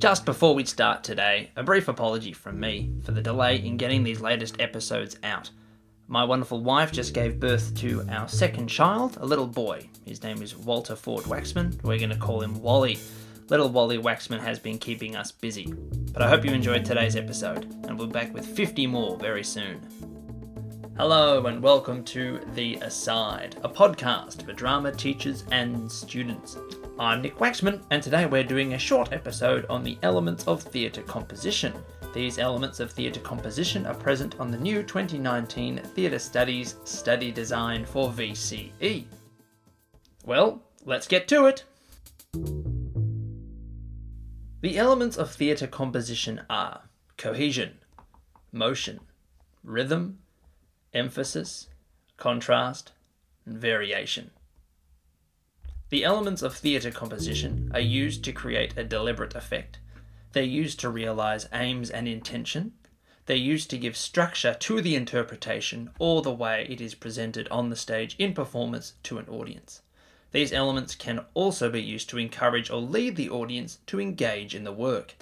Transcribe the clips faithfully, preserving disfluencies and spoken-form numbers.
Just before we start today, a brief apology from me for the delay in getting these latest episodes out. My wonderful wife just gave birth to our second child, a little boy. His name is Walter Ford Waxman. We're going to call him Wally. Little Wally Waxman has been keeping us busy. But I hope you enjoyed today's episode, and we'll be back with fifty more very soon. Hello and welcome to The Aside, a podcast for drama teachers and students. I'm Nick Waxman, and today we're doing a short episode on the elements of theatre composition. These elements of theatre composition are present on the new twenty nineteen Theatre Studies Study Design for V C E. Well, let's get to it! The elements of theatre composition are cohesion, motion, rhythm, emphasis, contrast, and variation. The elements of theatre composition are used to create a deliberate effect. They're used to realise aims and intention. They're used to give structure to the interpretation or the way it is presented on the stage in performance to an audience. These elements can also be used to encourage or lead the audience to engage in the work.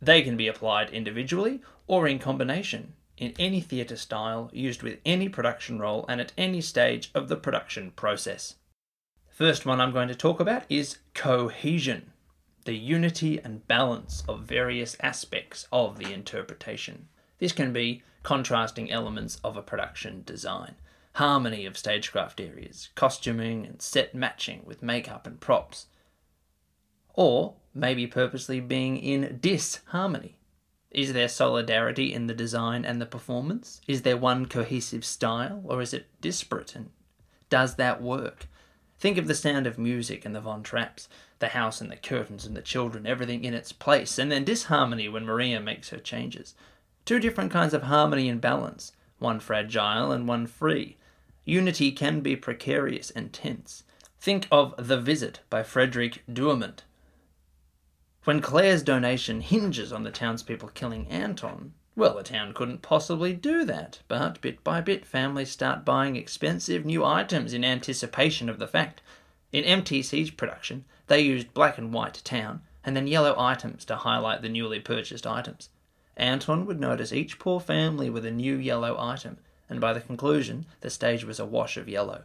They can be applied individually or in combination, in any theatre style, used with any production role and at any stage of the production process. The first one I'm going to talk about is cohesion, the unity and balance of various aspects of the interpretation. This can be contrasting elements of a production design, harmony of stagecraft areas, costuming and set matching with makeup and props, or maybe purposely being in disharmony. Is there solidarity in the design and the performance? Is there one cohesive style, or is it disparate? And does that work? Think of The Sound of Music and the Von Trapps, the house and the curtains and the children, everything in its place, and then disharmony when Maria makes her changes. Two different kinds of harmony and balance, one fragile and one free. Unity can be precarious and tense. Think of The Visit by Frederick Duermont. When Claire's donation hinges on the townspeople killing Anton, well, the town couldn't possibly do that, but bit by bit families start buying expensive new items in anticipation of the fact. In M T C's production, they used black and white town, and then yellow items to highlight the newly purchased items. Anton would notice each poor family with a new yellow item, and by the conclusion, the stage was a wash of yellow.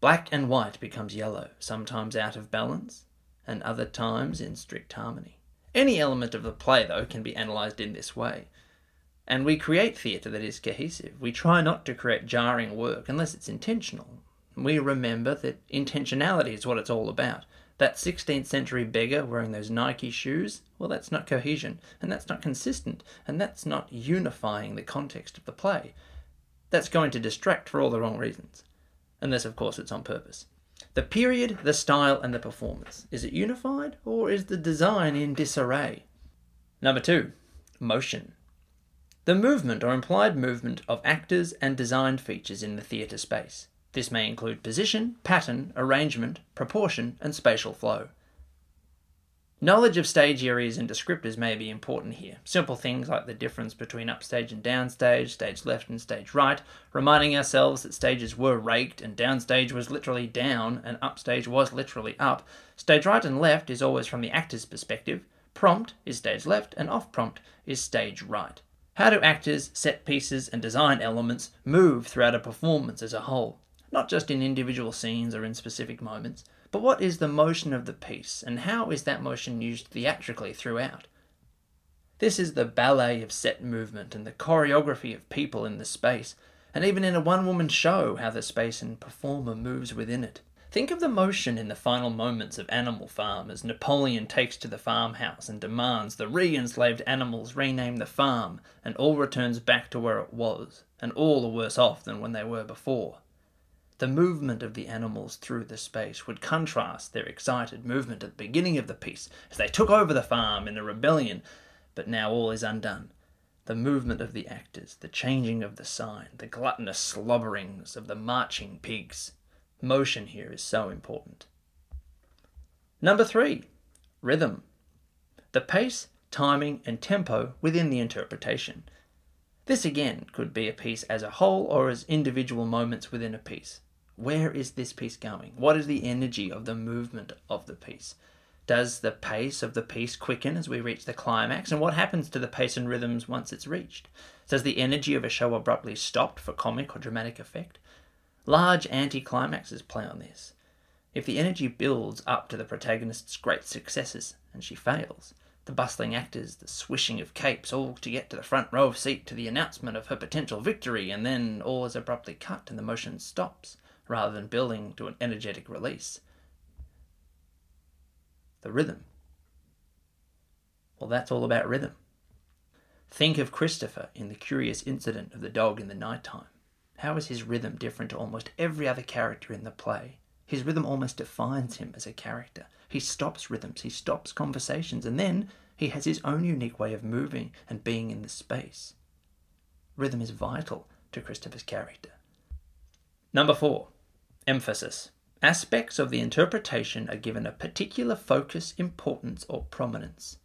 Black and white becomes yellow, sometimes out of balance, and other times in strict harmony. Any element of the play, though, can be analysed in this way. And we create theatre that is cohesive. We try not to create jarring work unless it's intentional. We remember that intentionality is what it's all about. That sixteenth century beggar wearing those Nike shoes, well, that's not cohesion, and that's not consistent, and that's not unifying the context of the play. That's going to distract for all the wrong reasons. Unless, of course, it's on purpose. The period, the style, and the performance. Is it unified, or is the design in disarray? Number two, motion. The movement or implied movement of actors and design features in the theatre space. This may include position, pattern, arrangement, proportion, and spatial flow. Knowledge of stage areas and descriptors may be important here. Simple things like the difference between upstage and downstage, stage left and stage right, reminding ourselves that stages were raked and downstage was literally down and upstage was literally up. Stage right and left is always from the actor's perspective. Prompt is stage left and off-prompt is stage right. How do actors, set pieces, and design elements move throughout a performance as a whole? Not just in individual scenes or in specific moments, but what is the motion of the piece, and how is that motion used theatrically throughout? This is the ballet of set movement and the choreography of people in the space, and even in a one-woman show, how the space and performer moves within it. Think of the motion in the final moments of Animal Farm as Napoleon takes to the farmhouse and demands the re-enslaved animals rename the farm, and all returns back to where it was, and all are worse off than when they were before. The movement of the animals through the space would contrast their excited movement at the beginning of the piece as they took over the farm in a rebellion, but now all is undone. The movement of the actors, the changing of the sign, the gluttonous slobberings of the marching pigs. Motion here is so important. Number three, rhythm. The pace, timing, and tempo within the interpretation. This again could be a piece as a whole or as individual moments within a piece. Where is this piece going? What is the energy of the movement of the piece? Does the pace of the piece quicken as we reach the climax? And what happens to the pace and rhythms once it's reached? Does the energy of a show abruptly stop for comic or dramatic effect? Large anticlimaxes play on this. If the energy builds up to the protagonist's great successes and she fails, the bustling actors, the swishing of capes, all to get to the front row of seat to the announcement of her potential victory, and then all is abruptly cut and the motion stops, rather than building to an energetic release. The rhythm. Well, that's all about rhythm. Think of Christopher in The Curious Incident of the Dog in the Nighttime. How is his rhythm different to almost every other character in the play? His rhythm almost defines him as a character. He stops rhythms, he stops conversations, and then he has his own unique way of moving and being in the space. Rhythm is vital to Christopher's character. Number four, emphasis. Aspects of the interpretation are given a particular focus, importance, or prominence.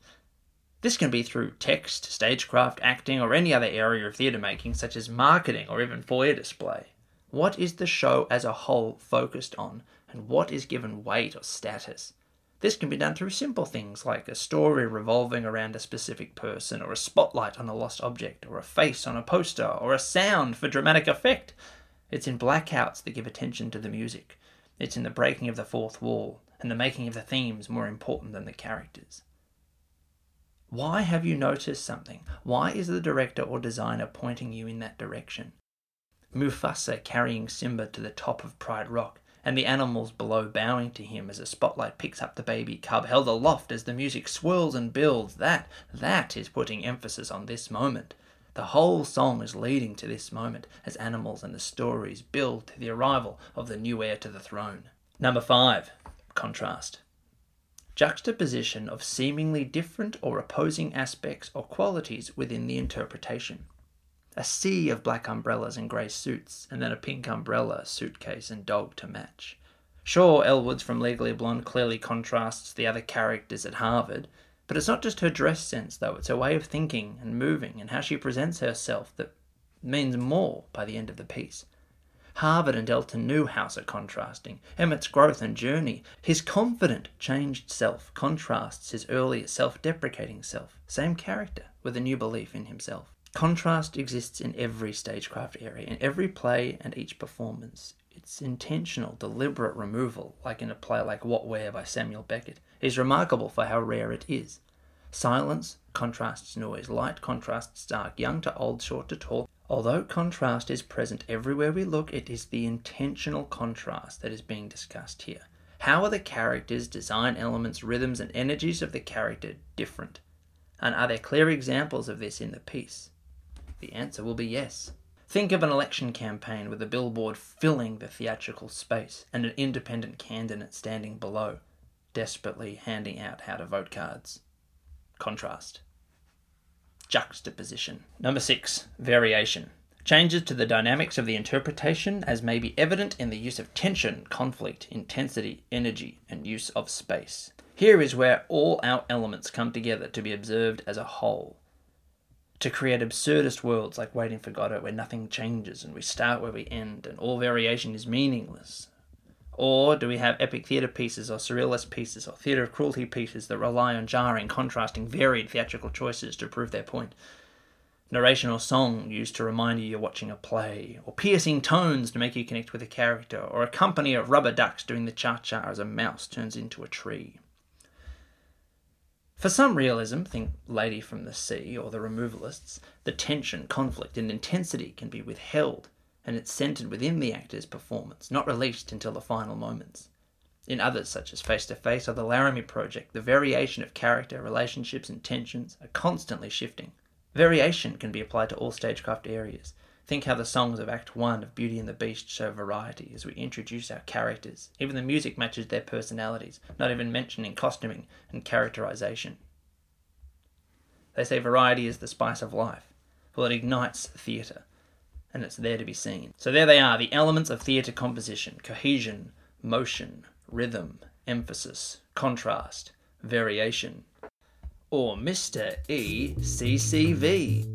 This can be through text, stagecraft, acting, or any other area of theatre making, such as marketing or even foyer display. What is the show as a whole focused on, and what is given weight or status? This can be done through simple things like a story revolving around a specific person, or a spotlight on a lost object, or a face on a poster, or a sound for dramatic effect. It's in blackouts that give attention to the music. It's in the breaking of the fourth wall, and the making of the themes more important than the characters. Why have you noticed something? Why is the director or designer pointing you in that direction? Mufasa carrying Simba to the top of Pride Rock, and the animals below bowing to him as a spotlight picks up the baby cub held aloft as the music swirls and builds. That, that is putting emphasis on this moment. The whole song is leading to this moment as animals and the stories build to the arrival of the new heir to the throne. Number five, contrast. Juxtaposition of seemingly different or opposing aspects or qualities within the interpretation. A sea of black umbrellas and grey suits, and then a pink umbrella, suitcase, and dog to match. Sure, Elle Woods from Legally Blonde clearly contrasts the other characters at Harvard, but it's not just her dress sense, though. It's her way of thinking and moving and how she presents herself that means more by the end of the piece. Harvard and Elton Newhouse are contrasting. Emmett's growth and journey. His confident, changed self contrasts his earlier self-deprecating self. Same character, with a new belief in himself. Contrast exists in every stagecraft area, in every play and each performance. It's intentional, deliberate removal, like in a play like What Where by Samuel Beckett, is remarkable for how rare it is. Silence contrasts noise, light contrasts dark, young to old, short to tall. Although contrast is present everywhere we look, it is the intentional contrast that is being discussed here. How are the characters, design elements, rhythms, and energies of the character different? And are there clear examples of this in the piece? The answer will be yes. Think of an election campaign with a billboard filling the theatrical space and an independent candidate standing below, desperately handing out how-to-vote cards. Contrast. Juxtaposition. Number six, variation. Changes to the dynamics of the interpretation as may be evident in the use of tension, conflict, intensity, energy, and use of space. Here is where all our elements come together to be observed as a whole. To create absurdist worlds like Waiting for Godot, where nothing changes and we start where we end and all variation is meaningless? Or do we have epic theatre pieces or surrealist pieces or theatre of cruelty pieces that rely on jarring, contrasting, varied theatrical choices to prove their point? Narration or song used to remind you you're watching a play, or piercing tones to make you connect with a character, or a company of rubber ducks doing the cha-cha as a mouse turns into a tree. For some realism, think Lady from the Sea or The Removalists, the tension, conflict, and intensity can be withheld, and it's centred within the actor's performance, not released until the final moments. In others, such as Face to Face or The Laramie Project, the variation of character, relationships, and tensions are constantly shifting. Variation can be applied to all stagecraft areas. Think how the songs of Act one of Beauty and the Beast show variety as we introduce our characters. Even the music matches their personalities, not even mentioning costuming and characterisation. They say variety is the spice of life. Well, it ignites theatre, and it's there to be seen. So there they are, the elements of theatre composition: cohesion, motion, rhythm, emphasis, contrast, variation. Or Mister E C C V.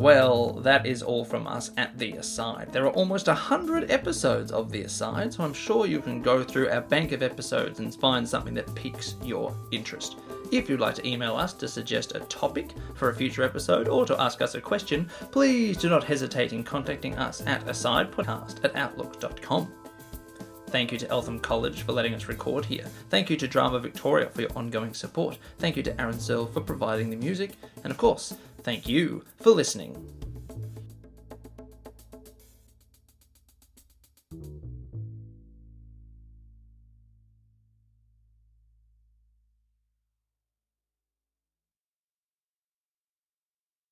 Well, that is all from us at The Aside. There are almost one hundred episodes of The Aside, so I'm sure you can go through our bank of episodes and find something that piques your interest. If you'd like to email us to suggest a topic for a future episode or to ask us a question, please do not hesitate in contacting us at asidepodcast at outlook dot com. Thank you to Eltham College for letting us record here. Thank you to Drama Victoria for your ongoing support. Thank you to Aaron Searle for providing the music. And of course, thank you for listening.